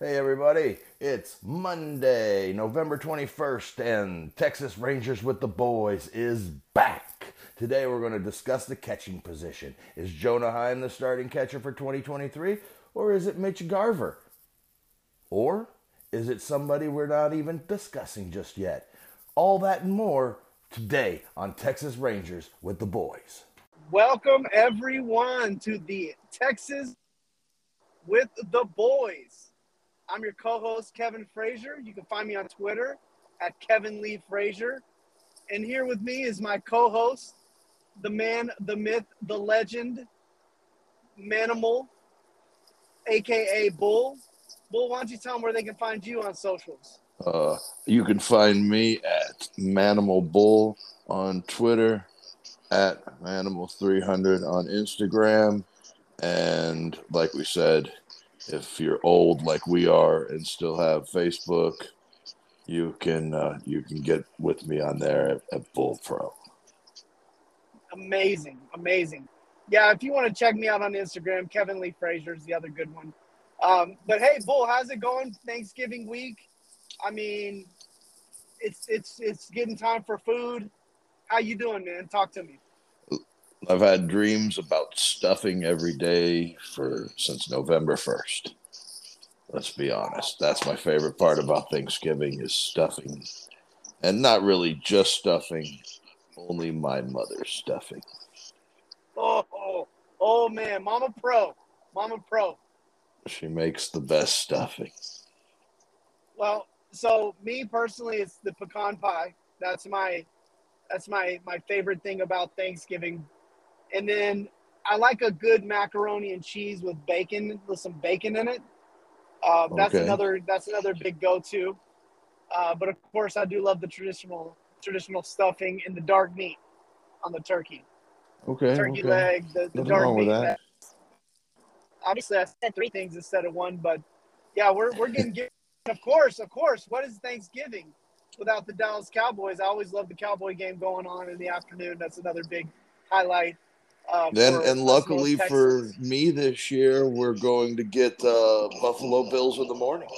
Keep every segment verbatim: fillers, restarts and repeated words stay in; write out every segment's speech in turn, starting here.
Hey everybody, it's Monday, November twenty-first, and Texas Rangers with the Boys is back. Today we're going to discuss the catching position. Is Jonah Heim the starting catcher for twenty twenty-three, or is it Mitch Garver? Or is it somebody we're not even discussing just yet? All that and more today on Texas Rangers with the Boys. Welcome everyone to the Texas with the Boys. I'm your co-host, Kevin Frazier. You can find me on Twitter at Kevin Lee Frazier. And here with me is my co-host, the man, the myth, the legend, Manimal, a k a. Bull. Bull, why don't you tell them where they can find you on socials? Uh, you can find me at Manimal Bull on Twitter, at Manimal three hundred on Instagram, and like we said, if you're old like we are and still have Facebook, you can uh, you can get with me on there at, at Bull Pro. Amazing, amazing. Yeah, if you want to check me out on Instagram, Kevin Lee Frazier is the other good one. Um, but hey, Bull, how's it going? Thanksgiving week. I mean, it's it's it's getting time for food. How you doing, man? Talk to me. I've had dreams about stuffing every day for since November first. Let's be honest. That's my favorite part about Thanksgiving is stuffing. And not really just stuffing, only my mother's stuffing. Oh, oh, oh man. Mama Pro. Mama Pro. She makes the best stuffing. Well, so me personally, it's the pecan pie. That's my that's my, my favorite thing about Thanksgiving. And then I like a good macaroni and cheese with bacon, with some bacon in it. Uh, that's okay. another that's another big go-to. Uh, but of course, I do love the traditional traditional stuffing and the dark meat on the turkey. Okay. Turkey okay. leg, the, the dark meat. That. Obviously, I said three things instead of one, but yeah, we're we're getting get. Of course, of course. What is Thanksgiving without the Dallas Cowboys? I always love the Cowboy game going on in the afternoon. That's another big highlight. Uh, and, and luckily for me this year, we're going to get uh, Buffalo Bills in the morning.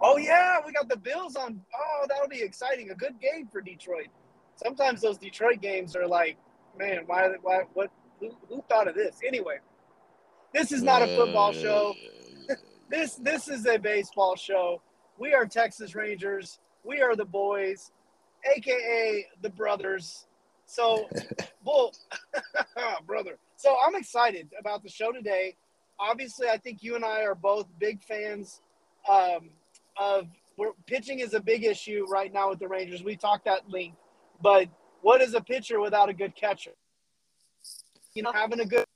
Oh, yeah, we got the Bills on. Oh, that'll be exciting. A good game for Detroit. Sometimes those Detroit games are like, man, why? why what? Who, who thought of this? Anyway, this is not a football show. this this is a baseball show. We are Texas Rangers. We are the Boys, a k a the Brothers. So, Bull, brother, so I'm excited about the show today. Obviously, I think you and I are both big fans um, of we're, pitching is a big issue right now with the Rangers. We talked that length, but what is a pitcher without a good catcher? You know, having a good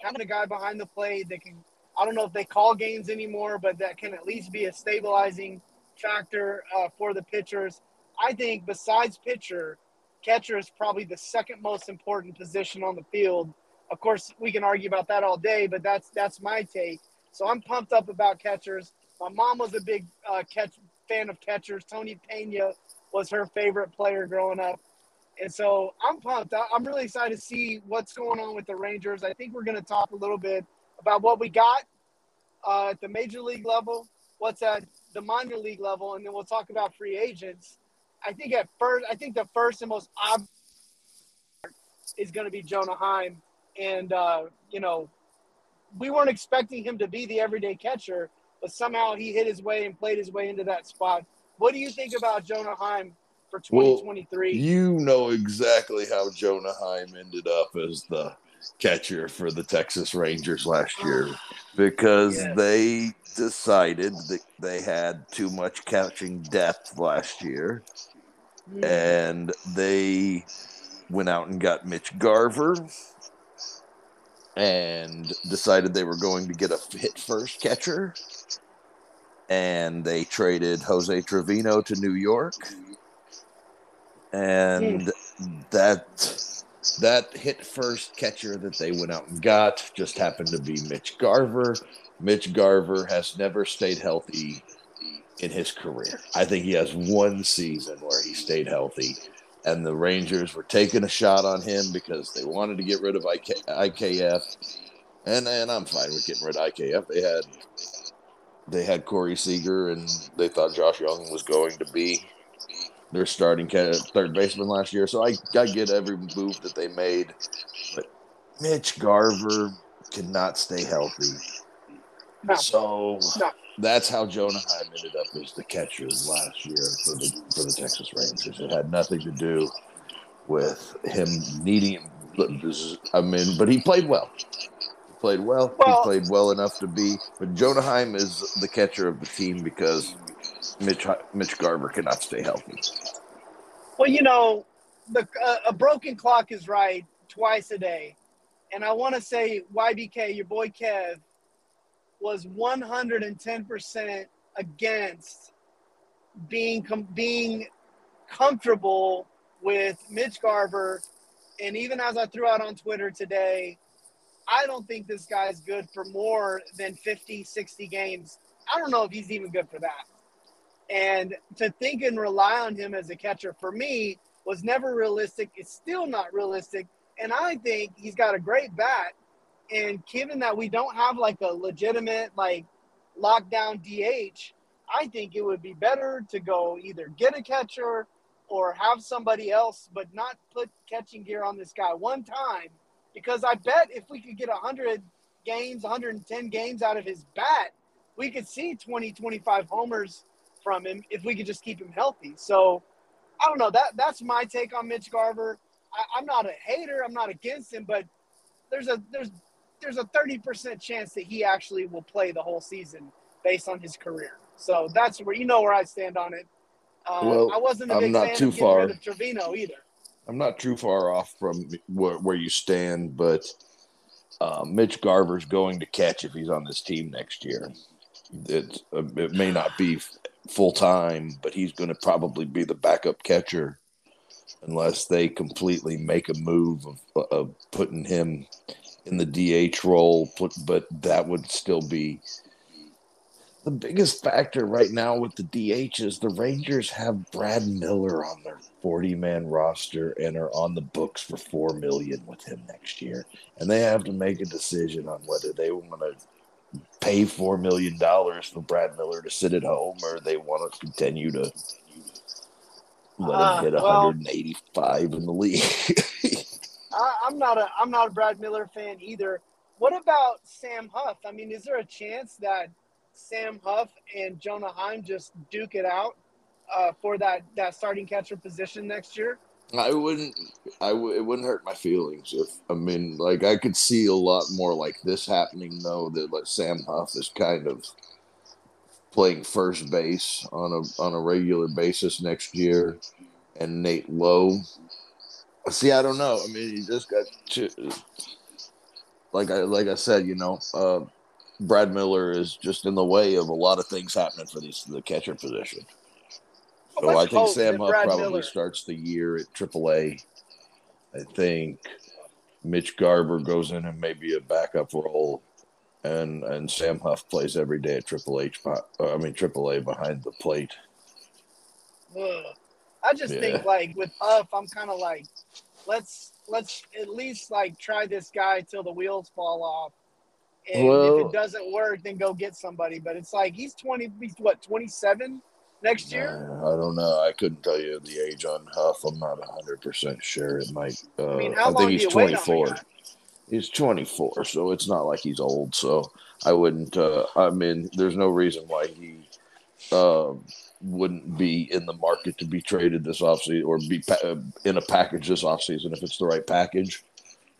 having a guy behind the plate that can, I don't know if they call games anymore, but that can at least be a stabilizing factor uh, for the pitchers. I think besides pitcher, catcher is probably the second most important position on the field. Of course, we can argue about that all day, but that's that's my take. So I'm pumped up about catchers. My mom was a big uh, catch fan of catchers. Tony Pena was her favorite player growing up. And so I'm pumped. I, I'm really excited to see what's going on with the Rangers. I think we're going to talk a little bit about what we got uh, at the major league level, what's at the minor league level, and then we'll talk about free agents. I think at first, I think the first and most obvious is going to be Jonah Heim. And, uh, you know, we weren't expecting him to be the everyday catcher, but somehow he hit his way and played his way into that spot. What do you think about Jonah Heim for twenty twenty-three? Well, you know exactly how Jonah Heim ended up as the catcher for the Texas Rangers last year because yes. they decided that they had too much catching depth last year. And they went out and got Mitch Garver and decided they were going to get a hit-first catcher. And they traded Jose Trevino to New York. And that that hit-first catcher that they went out and got just happened to be Mitch Garver. Mitch Garver has never stayed healthy in his career. I think he has one season where he stayed healthy, and the Rangers were taking a shot on him because they wanted to get rid of I K F, and and I'm fine with getting rid of I K F. They had they had Corey Seager, and they thought Josh Young was going to be their starting third baseman last year. So I, I get every move that they made. But Mitch Garver cannot stay healthy. No. So no. That's how Jonah Heim ended up as the catcher last year for the for the Texas Rangers. It had nothing to do with him needing – I mean, but he played well. Played well. well. He played well enough to be. But Jonah Heim is the catcher of the team because Mitch Mitch Garver cannot stay healthy. Well, you know, the, uh, a broken clock is right twice a day. And I want to say Y B K, your boy Kev, was one hundred ten percent against being com- being comfortable with Mitch Garver. And even as I threw out on Twitter today, I don't think this guy's good for more than fifty, sixty games. I don't know if he's even good for that. And to think and rely on him as a catcher, for me, was never realistic. It's still not realistic. And I think he's got a great bat. And given that we don't have like a legitimate like lockdown D H, I think it would be better to go either get a catcher or have somebody else, but not put catching gear on this guy one time. Because I bet if we could get one hundred games, one hundred ten games out of his bat, we could see twenty, twenty-five homers from him if we could just keep him healthy. So, I don't know. That That's my take on Mitch Garver. I, I'm not a hater. I'm not against him. But there's a there's there's a thirty percent chance that he actually will play the whole season based on his career. So, that's where you know where I stand on it. Um, well, I wasn't a big fan of getting rid of Trevino either. I'm not too far off from where, where you stand, but uh, Mitch Garver's going to catch if he's on this team next year. It, uh, it may not be f- full-time, but he's going to probably be the backup catcher unless they completely make a move of, of putting him in the D H role, put, but that would still be – the biggest factor right now with the D H is the Rangers have Brad Miller on their forty-man roster and are on the books for four million with him next year, and they have to make a decision on whether they want to pay four million dollars for Brad Miller to sit at home, or they want to continue to let uh, him hit well, one hundred eighty-five in the league. I, I'm not a I'm not a Brad Miller fan either. What about Sam Huff? I mean, is there a chance that Sam Huff and Jonah Heim just duke it out Uh, for that, that starting catcher position next year? I wouldn't. I w- it wouldn't hurt my feelings if I mean, like, I could see a lot more like this happening though. That like Sam Huff is kind of playing first base on a on a regular basis next year, and Nate Lowe. See, I don't know. I mean, you just got to, like I like I said, you know. Uh, Brad Miller is just in the way of a lot of things happening for these the catcher position. So oh, I think Sam Huff probably Miller. starts the year at triple A. I think Mitch Garver goes in and maybe a backup role, and and Sam Huff plays every day at triple H. I mean triple A behind the plate. Ugh. I just yeah. think like with Huff, I'm kind of like, let's let's at least like try this guy till the wheels fall off, and well, if it doesn't work, then go get somebody. But it's like he's twenty. He's what twenty-seven. Next year? Uh, I don't know. I couldn't tell you the age on Huff. I'm not one hundred percent sure. It might. Uh, I mean, how I long think he's do you twenty-four. Wait on he's twenty-four, so it's not like he's old. So I wouldn't. Uh, I mean, there's no reason why he uh, wouldn't be in the market to be traded this offseason or be pa- in a package this offseason if it's the right package.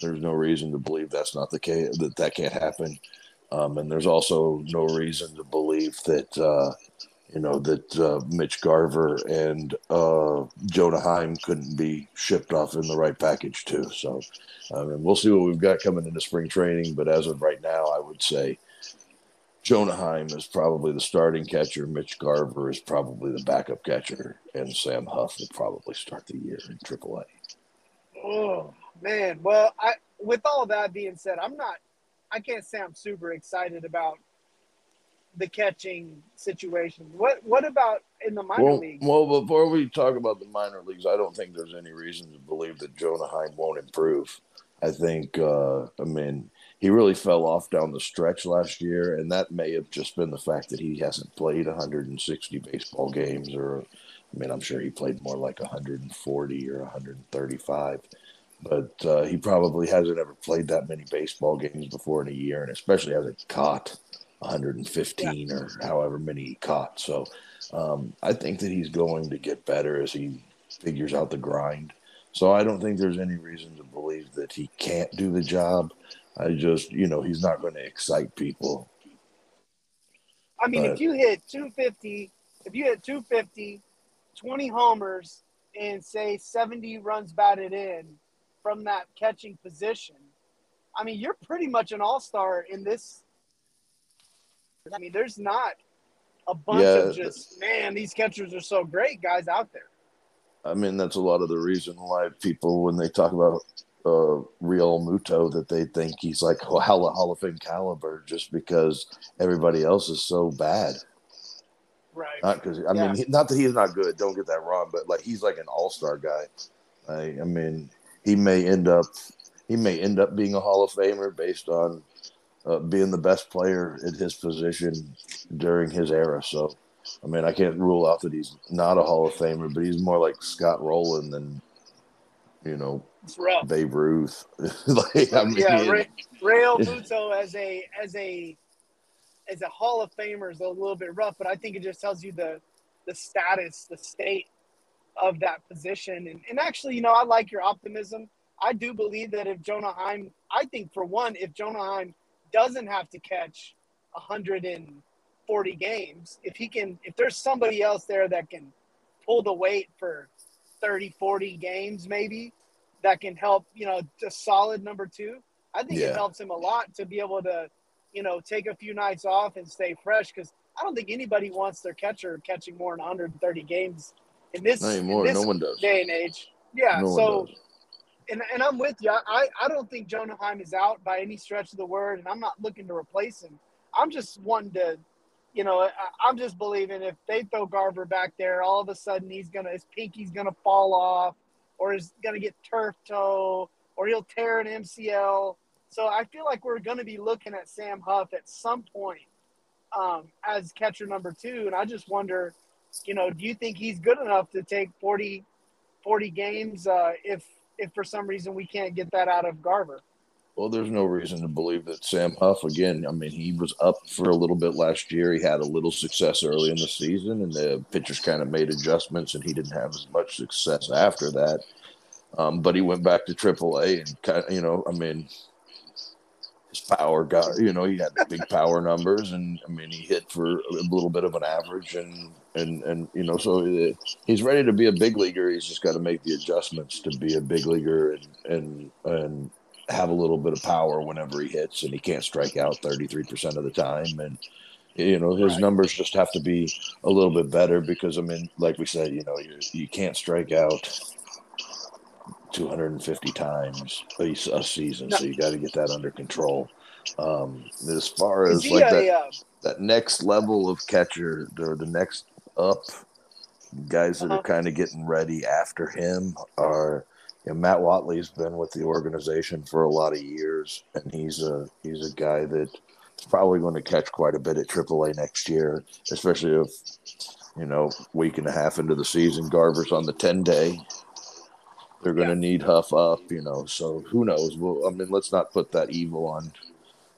There's no reason to believe that's not the case, that that can't happen. Um, and there's also no reason to believe that. Uh, You know, that uh, Mitch Garver and uh, Jonah Heim couldn't be shipped off in the right package, too. So um, and we'll see what we've got coming into spring training. But as of right now, I would say Jonah Heim is probably the starting catcher. Mitch Garver is probably the backup catcher. And Sam Huff will probably start the year in triple A. Oh, man. Well, I, with all that being said, I'm not – I can't say I'm super excited about the catching situation. What what about in the minor well, leagues? Well, before we talk about the minor leagues, I don't think there's any reason to believe that Jonah Heim won't improve. I think, uh, I mean, he really fell off down the stretch last year, and that may have just been the fact that he hasn't played one hundred sixty baseball games, or I mean, I'm sure he played more like one hundred forty or one hundred thirty-five, but uh, he probably hasn't ever played that many baseball games before in a year, and especially hasn't caught one hundred fifteen or however many he caught. So um, I think that he's going to get better as he figures out the grind. So I don't think there's any reason to believe that he can't do the job. I just, you know, he's not going to excite people. I mean, but if you hit two fifty, if you hit two fifty, twenty homers, and say seventy runs batted in from that catching position, I mean, you're pretty much an all-star in this. I mean, there's not a bunch yeah, of just, man, these catchers are so great guys out there. I mean, that's a lot of the reason why people, when they talk about uh, Real Muto, that they think he's like oh, hella Hall of Fame caliber just because everybody else is so bad. Right. Not because I yeah. mean, he, not that he's not good. Don't get that wrong, but like he's like an all-star guy. I, I mean, he may end up he may end up being a Hall of Famer based on uh, being the best player at his position during his era. So, I mean, I can't rule out that he's not a Hall of Famer, but he's more like Scott Rowland than, you know, Babe Ruth. like, I mean, yeah, Ray, Real Muto as a as a. as a Hall of Famer is a little bit rough, but I think it just tells you the the status, the state of that position. And, and actually, you know, I like your optimism. I do believe that if Jonah Heim, I think for one, if Jonah Heim doesn't have to catch one hundred forty games, if he can, if there's somebody else there that can pull the weight for thirty, forty games maybe, that can help, you know, a solid number two, I think yeah. it helps him a lot to be able to, you know, take a few nights off and stay fresh, because I don't think anybody wants their catcher catching more than one hundred thirty games in this, in this no one does. day and age. Yeah, no so – and and I'm with you. I, I don't think Jonah Heim is out by any stretch of the word, and I'm not looking to replace him. I'm just wanting to – you know, I, I'm just believing if they throw Garver back there, all of a sudden he's going to – his pinky's going to fall off, or he's going to get turf toe, or he'll tear an M C L. So I feel like we're going to be looking at Sam Huff at some point um, as catcher number two. And I just wonder, you know, do you think he's good enough to take forty, forty games uh, if if for some reason we can't get that out of Garver? Well, there's no reason to believe that Sam Huff, again, I mean, he was up for a little bit last year. He had a little success early in the season, and the pitchers kind of made adjustments, and he didn't have as much success after that. Um, but he went back to triple A and, kind of, you know, I mean – power guy, you know, he had big power numbers, and I mean, he hit for a little bit of an average, and and and you know, so it, he's ready to be a big leaguer. He's just got to make the adjustments to be a big leaguer and and and have a little bit of power whenever he hits, and he can't strike out thirty-three percent of the time, and you know, his right. numbers just have to be a little bit better, because I mean, like we said, you know, you you can't strike out two hundred fifty times a season, no. so you got to get that under control. Um, as far as like a, that, uh, that next level of catcher, or the next up guys uh-huh. that are kind of getting ready after him are, you know, Matt Whatley's been with the organization for a lot of years, and he's a he's a guy that's probably going to catch quite a bit at triple A next year, especially if, you know, week and a half into the season, Garver's on the ten day. They're going to yeah. need Huff up, you know, so who knows? Well, I mean, let's not put that evil on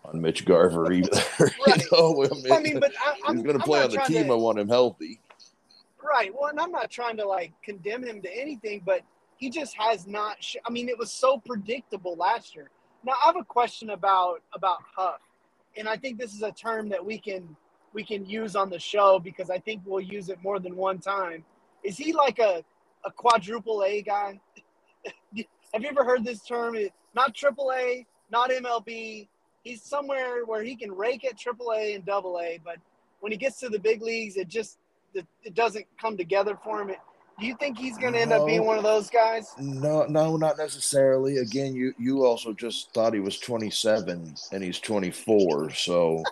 on Mitch Garver either. Right. You know? I mean, I mean but I, I'm, he's going to play on the team. To, I want him healthy. Right. Well, and I'm not trying to, like, condemn him to anything, but he just has not sh- – I mean, it was so predictable last year. Now, I have a question about about Huff, and I think this is a term that we can we can use on the show, because I think we'll use it more than one time. Is he like a, a quadruple A guy? Have you ever heard this term? Not triple A, not M L B. He's somewhere where he can rake at triple A and double A, but when he gets to the big leagues, it just it, it doesn't come together for him. It, do you think he's going to end no, up being one of those guys? No, no, not necessarily. Again, you, you also just thought he was twenty-seven, and he's twenty-four, so...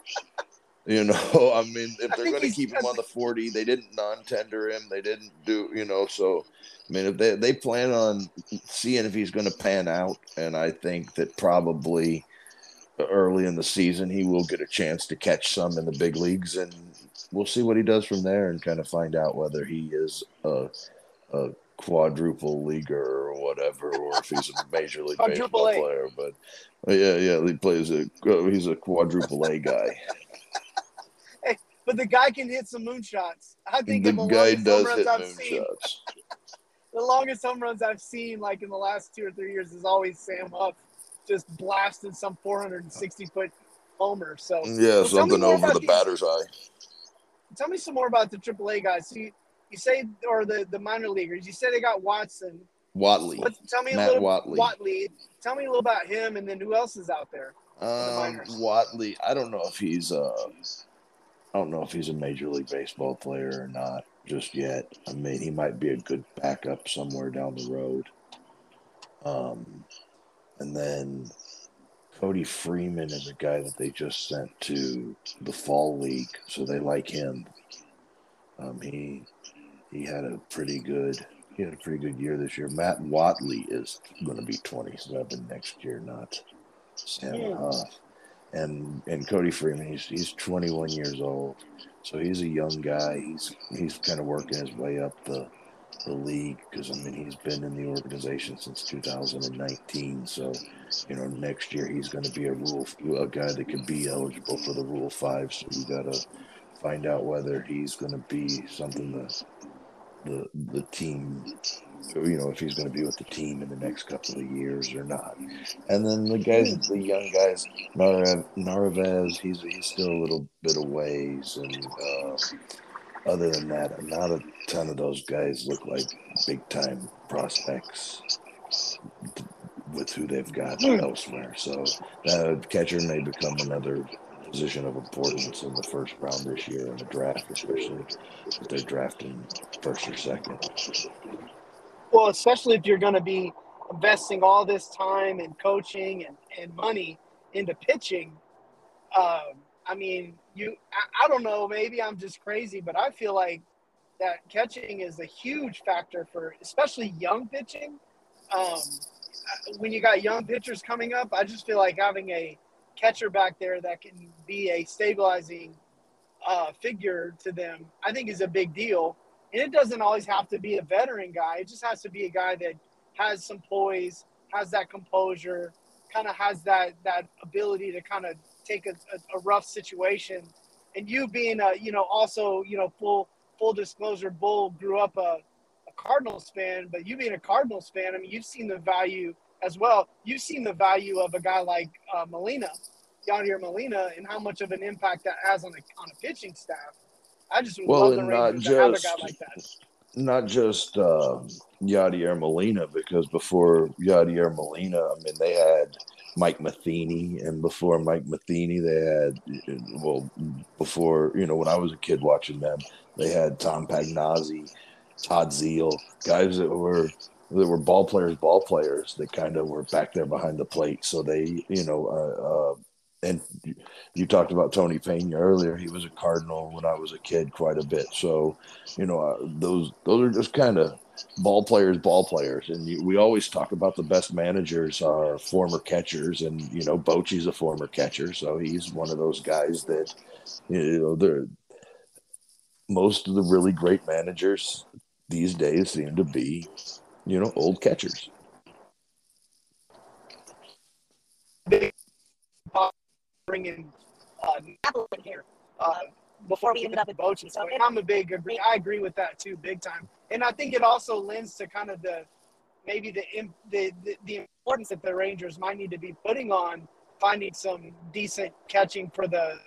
You know, I mean, if they're going to keep him on the forty, they didn't non-tender him. They didn't do, you know, so, I mean, if they, they plan on seeing if he's going to pan out, and I think that probably early in the season, he will get a chance to catch some in the big leagues, and we'll see what he does from there and kind of find out whether he is a, a quadruple leaguer or whatever, or if he's a major league baseball player. But yeah, yeah, he plays a he's a quadruple A guy. Hey, but the guy can hit some moonshots. I think the, the guy does hit moonshots. The longest home runs I've seen, like in the last two or three years, is always Sam Huff just blasted some four hundred sixty foot homer. So yeah, well, something over the these, batter's eye. Tell me some more about the triple A guys. So you, you say, or the, the minor leaguers. You say they got Watson, Whatley. Let's, tell me Matt a little Whatley. Whatley. Tell me a little about him, and then who else is out there? Um, the Whatley. I don't know if he's. Uh, I don't know if he's a major league baseball player or not. Just yet. I mean, he might be a good backup somewhere down the road. Um, and then Cody Freeman is a guy that they just sent to the fall league, so they like him. Um, he he had a pretty good he had a pretty good year this year. Matt Whatley is going to be twenty-seven next year, not Sam Huff. And and Cody Freeman, he's he's twenty-one years old. So he's a young guy. He's he's kind of working his way up the the league because, I mean, he's been in the organization since two thousand nineteen. So, you know, next year he's going to be a rule a guy that could be eligible for the Rule Five. So you got to find out whether he's going to be something that the the team, you know, if he's going to be with the team in the next couple of years or not. And then the guys, the young guys, Narvaez, he's he's still a little bit of ways. And uh, other than that, not a ton of those guys look like big-time prospects with who they've got mm. elsewhere. So uh, catcher may become another position of importance in the first round this year in the draft, especially if they're drafting first or second. Well, especially if you're going to be investing all this time and coaching and, and money into pitching. Uh, I mean, you. I, I don't know, maybe I'm just crazy, but I feel like that catching is a huge factor for especially young pitching. Um, when you got young pitchers coming up, I just feel like having a catcher back there that can be a stabilizing uh, figure to them, I think is a big deal. And it doesn't always have to be a veteran guy. It just has to be a guy that has some poise, has that composure, kind of has that, that ability to kind of take a, a, a rough situation. And you being a, you know, also, you know, full, full disclosure, Bull grew up a, a Cardinals fan, but you being a Cardinals fan, I mean, you've seen the value as well. You've seen the value of a guy like uh, Molina, Yadier Molina, and how much of an impact that has on a, on a pitching staff. I just would well, love the Rangers to have a guy like that. Not just uh, Yadier Molina, because before Yadier Molina, I mean, they had Mike Matheny, and before Mike Matheny, they had, well, before, you know, when I was a kid watching them, they had Tom Pagnazzi, Todd Zeal, guys that were – There were ball players, ball players that kind of were back there behind the plate. So they, you know, uh, uh, and you talked about Tony Pena earlier. He was a Cardinal when I was a kid quite a bit. So, you know, uh, those those are just kind of ball players, ball players. And you, we always talk about the best managers are former catchers. And, you know, Bochy's a former catcher. So he's one of those guys that, you know, they're, most of the really great managers these days seem to be, you know, old catchers. Bringing uh, Napoli in here uh, before we ended up at Bochy. So I'm a big agree. I agree with that too, big time. And I think it also lends to kind of the maybe the the the, the importance that the Rangers might need to be putting on finding some decent catching for the.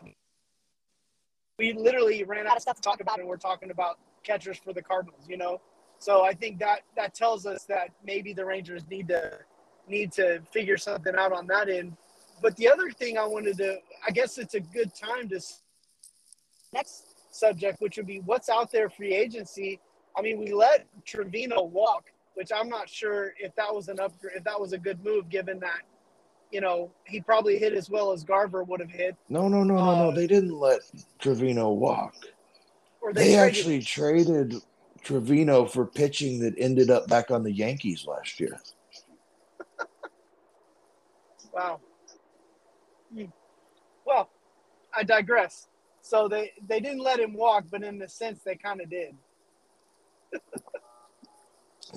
We literally ran out of stuff to talk about, and we're talking about catchers for the Cardinals. You know. So I think that, that tells us that maybe the Rangers need to need to figure something out on that end. But the other thing I wanted to, I guess it's a good time to next subject, which would be what's out there free agency. I mean, we let Trevino walk, which I'm not sure if that was an up, if that was a good move, given that, you know, he probably hit as well as Garver would have hit. No, no, no, uh, no, no. They didn't let Trevino walk. Or they they traded. actually traded. Trevino for pitching that ended up back on the Yankees last year. Wow. Well, I digress. So they, they didn't let him walk, but in a sense, they kind of did.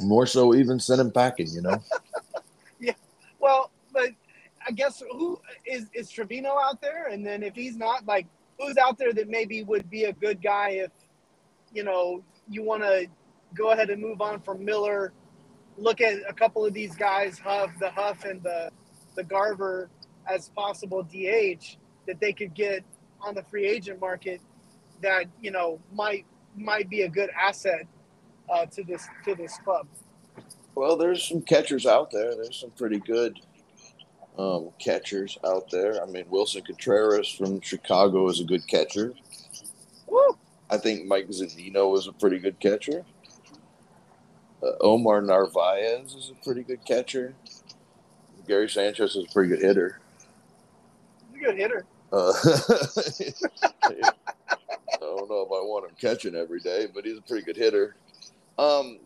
More so even sent him packing, you know? Yeah. Well, but I guess who is, is Trevino out there? And then if he's not, like, who's out there that maybe would be a good guy if, you know, you want to go ahead and move on from Miller, look at a couple of these guys, Huff, the Huff and the, the Garver as possible D H that they could get on the free agent market that, you know, might, might be a good asset uh, to this, to this club. Well, there's some catchers out there. There's some pretty good um, catchers out there. I mean, Wilson Contreras from Chicago is a good catcher. Woo! I think Mike Zunino is a pretty good catcher. Uh, Omar Narvaez is a pretty good catcher. Gary Sanchez is a pretty good hitter. He's a good hitter. Uh, I don't know if I want him catching every day, but he's a pretty good hitter. Um,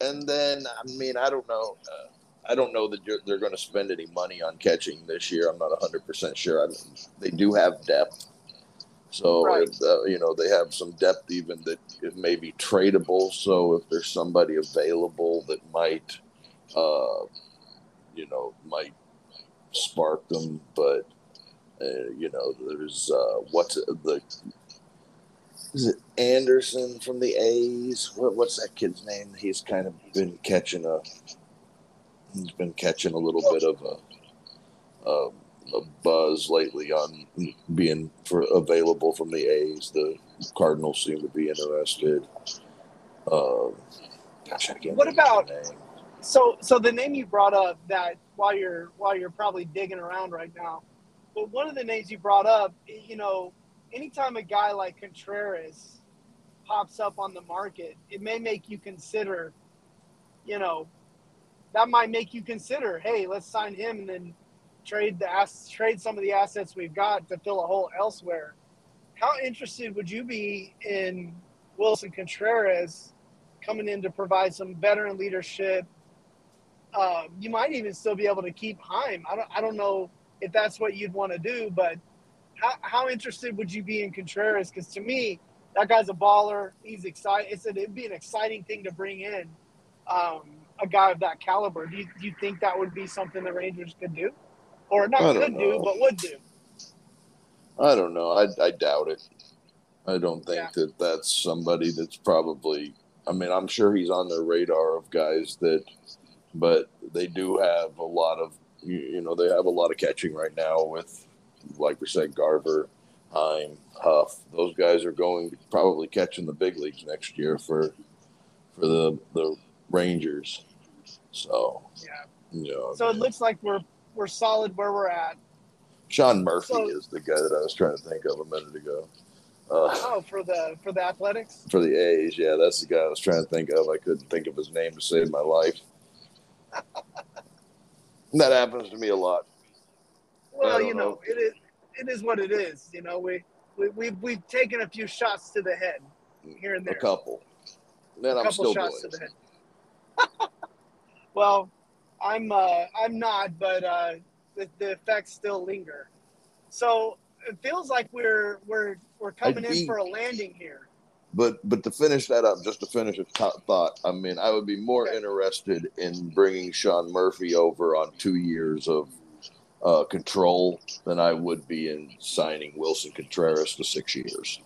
and then, I mean, I don't know. Uh, I don't know that you're, they're going to spend any money on catching this year. I'm not one hundred percent sure. I mean, they do have depth. So, right. if, uh, you know, they have some depth even that it may be tradable. So if there's somebody available that might, uh, you know, might spark them. But, uh, you know, there's uh, what's the – is it Anderson from the A's? What, what's that kid's name? He's kind of been catching a – he's been catching a little bit of a um, – a buzz lately on being for available from the A's. The Cardinals seem to be interested. Um, gosh, I can't what about so so the name you brought up that while you're while you're probably digging around right now, but one of the names you brought up, you know, anytime a guy like Contreras pops up on the market, it may make you consider, you know, that might make you consider, hey, let's sign him and then trade the ass, trade some of the assets we've got to fill a hole elsewhere. How interested would you be in Wilson Contreras coming in to provide some veteran leadership? Uh, you might even still be able to keep Heim. I don't, I don't know if that's what you'd want to do, but how, how interested would you be in Contreras? Because to me, that guy's a baller. He's excited. It's an, it'd be an exciting thing to bring in um, a guy of that caliber. Do you, do you think that would be something the Rangers could do? Or not could do, but would do. I don't know. I, I doubt it. I don't think yeah. that that's somebody that's probably – I mean, I'm sure he's on their radar of guys that – but they do have a lot of – you know, they have a lot of catching right now with, like we said, Garver, Heim, Huff. Those guys are going to probably catch in the big leagues next year for for the, the Rangers. So, yeah. You know, so it looks like we're – we're solid where we're at. Sean Murphy so, is the guy that I was trying to think of a minute ago. Uh, oh, for the for the Athletics? For the A's, yeah. That's the guy I was trying to think of. I couldn't think of his name to save my life. That happens to me a lot. Well, you know, know, it is it is what it is. You know, we, we, we've, we've taken a few shots to the head here and there. A couple. Then a I'm couple still shots boys. To the head. Well, I'm uh, I'm not, but uh, the, the effects still linger. So it feels like we're we're we're coming I'd in be, for a landing here. But but to finish that up, just to finish a top thought, I mean, I would be more okay. interested in bringing Sean Murphy over on two years of uh, control than I would be in signing Wilson Contreras to six years.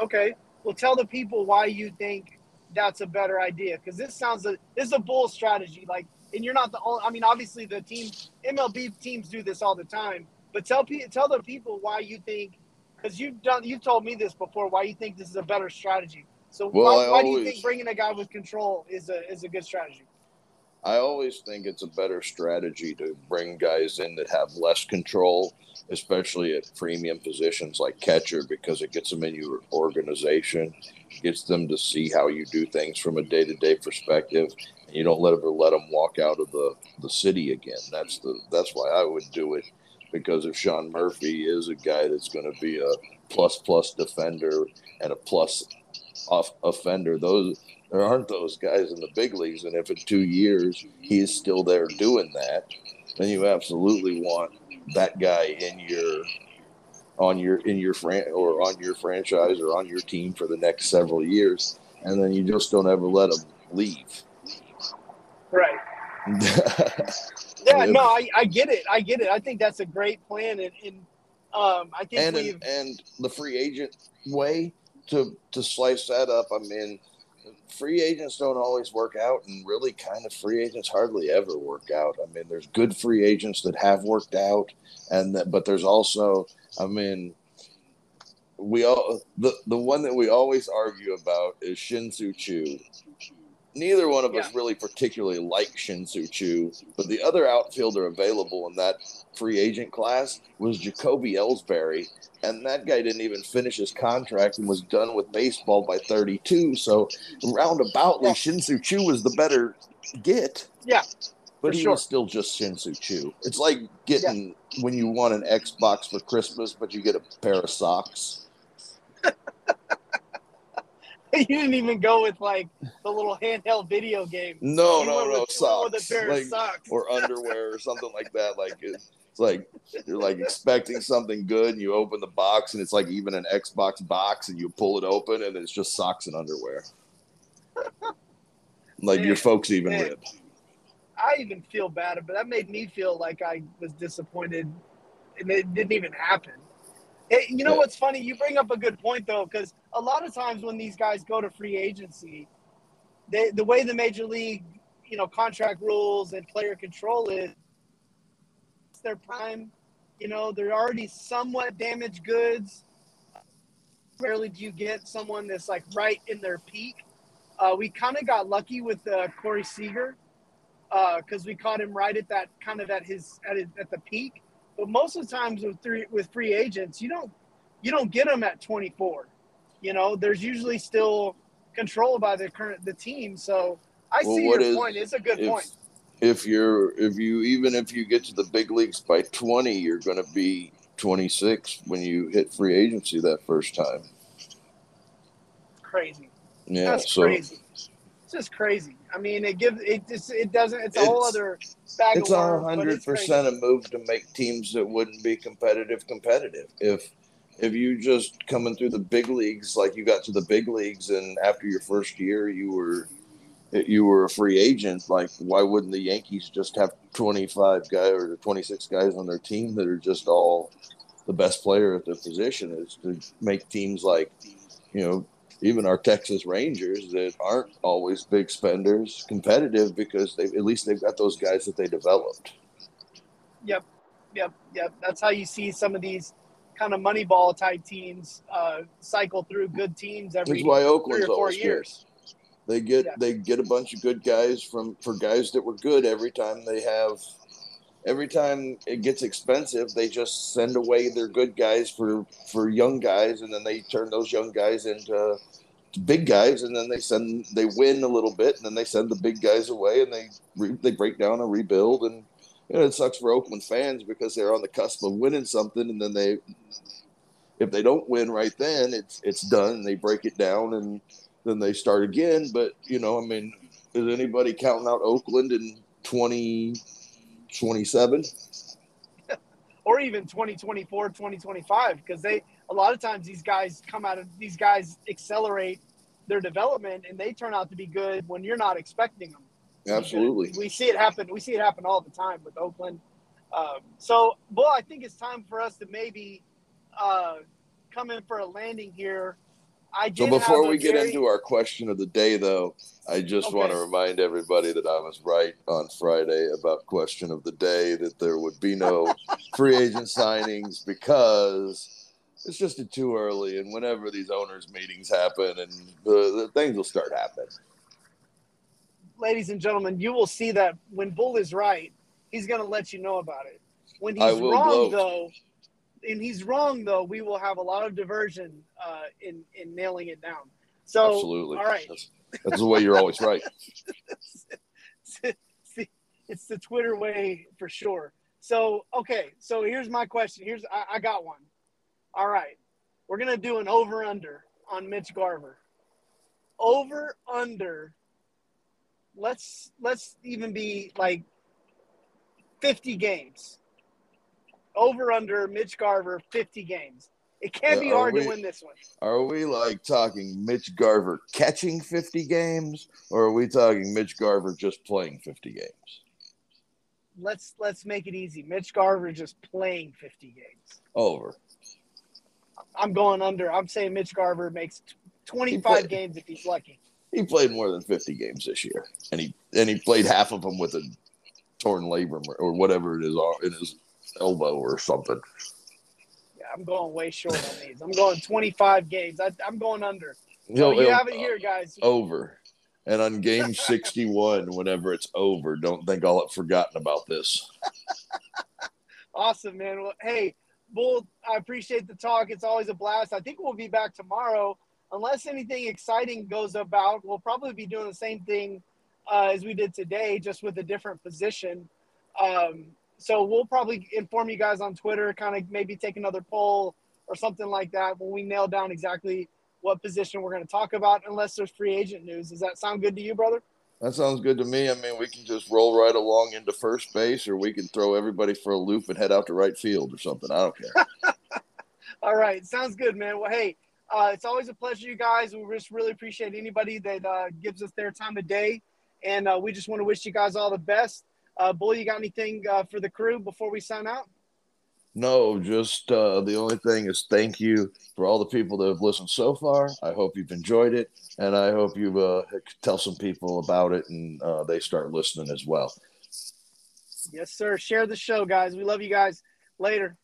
Okay, well, tell the people why you think that's a better idea, because this sounds a this is a bull strategy, like. And you're not the only. I mean, obviously, the team M L B teams do this all the time. But tell tell the people why you think, because you've done, you've told me this before. Why you think this is a better strategy? So well, why, why always, do you think bringing a guy with control is a is a good strategy? I always think it's a better strategy to bring guys in that have less control, especially at premium positions like catcher, because it gets them in your organization, gets them to see how you do things from a day-to-day perspective. You don't let them, let them walk out of the, the city again. That's the that's why I would do it, because if Sean Murphy is a guy that's going to be a plus-plus defender and a plus off offender, those there aren't those guys in the big leagues. And if in two years he is still there doing that, then you absolutely want that guy in your on your in your fran- or on your franchise or on your team for the next several years, and then you just don't ever let him leave. Right. yeah, no, I, I get it. I get it. I think that's a great plan, and, and um, I think and, we've and the free agent way to to slice that up. I mean, free agents don't always work out, and really, kind of free agents hardly ever work out. I mean, there's good free agents that have worked out, and that, but there's also, I mean, we all the the one that we always argue about is Shin-Soo Choo. Neither one of yeah. us really particularly like Shin-Soo Choo, but the other outfielder available in that free agent class was Jacoby Ellsbury, and that guy didn't even finish his contract and was done with baseball by thirty-two. So roundaboutly, yeah. Shin-Soo Choo was the better get. Yeah, but he sure. was still just Shin-Soo Choo. It's like getting yeah. when you want an Xbox for Christmas, but you get a pair of socks. You didn't even go with, like, the little handheld video game. No, you no, no, with, socks. With a pair like, of socks. Or underwear or something like that. Like, it's like you're, like, expecting something good, and you open the box, and it's, like, even an Xbox box, and you pull it open, and it's just socks and underwear. Like, man, your folks even man. Rib. I even feel bad, but that made me feel like I was disappointed, and it didn't even happen. Hey, you know what's funny? You bring up a good point, though, because a lot of times when these guys go to free agency, they, the way the Major League, you know, contract rules and player control is, it's their prime. You know, they're already somewhat damaged goods. Rarely do you get someone that's, like, right in their peak. Uh, we kind of got lucky with uh, Corey Seager because uh, we caught him right at that kind of at his at his, at the peak. But most of the times with three, with free agents, you don't you don't get them at twenty-four. You know, there's usually still control by the current the team. So I well, see your is, point. It's a good if, point. If you're if you even if you get to the big leagues by twenty, you're going to be twenty-six when you hit free agency that first time. Crazy. Yeah, that's so, crazy. It's just crazy. I mean, it gives it just it doesn't. It's a it's, whole other. Bag it's a hundred percent a move to make teams that wouldn't be competitive competitive if if you just coming through the big leagues, like you got to the big leagues and after your first year you were you were a free agent. Like, why wouldn't the Yankees just have twenty-five guys or twenty-six guys on their team that are just all the best player at their position? Is to make teams like, you know, even our Texas Rangers that aren't always big spenders competitive because they at least they've got those guys that they developed. Yep, yep, yep. That's how you see some of these kind of Moneyball type teams uh, cycle through good teams every why three or four years. Good. They get yeah. they get a bunch of good guys from for guys that were good every time they have. Every time it gets expensive, they just send away their good guys for, for young guys, and then they turn those young guys into big guys, and then they send they win a little bit, and then they send the big guys away, and they re, they break down and rebuild, and you know, it sucks for Oakland fans because they're on the cusp of winning something, and then they if they don't win right then, it's it's done, and they break it down, and then they start again. But you know, I mean, is anybody counting out Oakland in twenty twenty-seven or even twenty twenty-four, twenty twenty-five, because they a lot of times these guys come out of these guys accelerate their development and they turn out to be good when you're not expecting them. Absolutely. We see it happen. We see it happen all the time with Oakland. Um, so, Bull, I think it's time for us to maybe uh, come in for a landing here. I so before we get very... into our question of the day, though, I just okay. want to remind everybody that I was right on Friday about question of the day, that there would be no free agent signings because it's just too early. And whenever these owners' meetings happen, and the, the things will start happening. Ladies and gentlemen, you will see that when Bull is right, he's going to let you know about it. When he's wrong, bloat. though. And he's wrong, though. We will have a lot of diversion uh, in in nailing it down. So, absolutely. All right, that's, that's the way you're always right. See, it's the Twitter way for sure. So, okay. So here's my question. Here's I, I got one. All right, we're gonna do an over under on Mitch Garver. Over under. Let's let's even be like fifty games. over under Mitch Garver fifty games. It can't be hard we, to win this one. Are we like talking Mitch Garver catching fifty games, or are we talking Mitch Garver just playing fifty games? Let's let's make it easy. Mitch Garver just playing fifty games. Over. I'm going under. I'm saying Mitch Garver makes twenty-five played, games if he's lucky. He played more than fifty games this year, and he and he played half of them with a torn labrum or whatever it is in his elbow or something. Yeah, I'm going way short on these. I'm going twenty-five games. I, I'm going under. So you have it here, guys. Over. And on game sixty-one, whenever it's over, don't think I'll have forgotten about this. Awesome, man. Well, hey, Bull, I appreciate the talk. It's always a blast. I think we'll be back tomorrow. Unless anything exciting goes about, we'll probably be doing the same thing uh, as we did today, just with a different position. Um, so we'll probably inform you guys on Twitter, kind of maybe take another poll or something like that when we nail down exactly what position we're going to talk about, unless there's free agent news. Does that sound good to you, brother? That sounds good to me. I mean, we can just roll right along into first base, or we can throw everybody for a loop and head out to right field or something. I don't care. All right. Sounds good, man. Well, hey, uh, it's always a pleasure, you guys. We just really appreciate anybody that uh, gives us their time of day. And uh, we just want to wish you guys all the best. Uh, Bull, you got anything uh, for the crew before we sign out? No, just uh, the only thing is thank you for all the people that have listened so far. I hope you've enjoyed it, and I hope you uh, tell some people about it and uh, they start listening as well. Yes, sir. Share the show, guys. We love you guys. Later.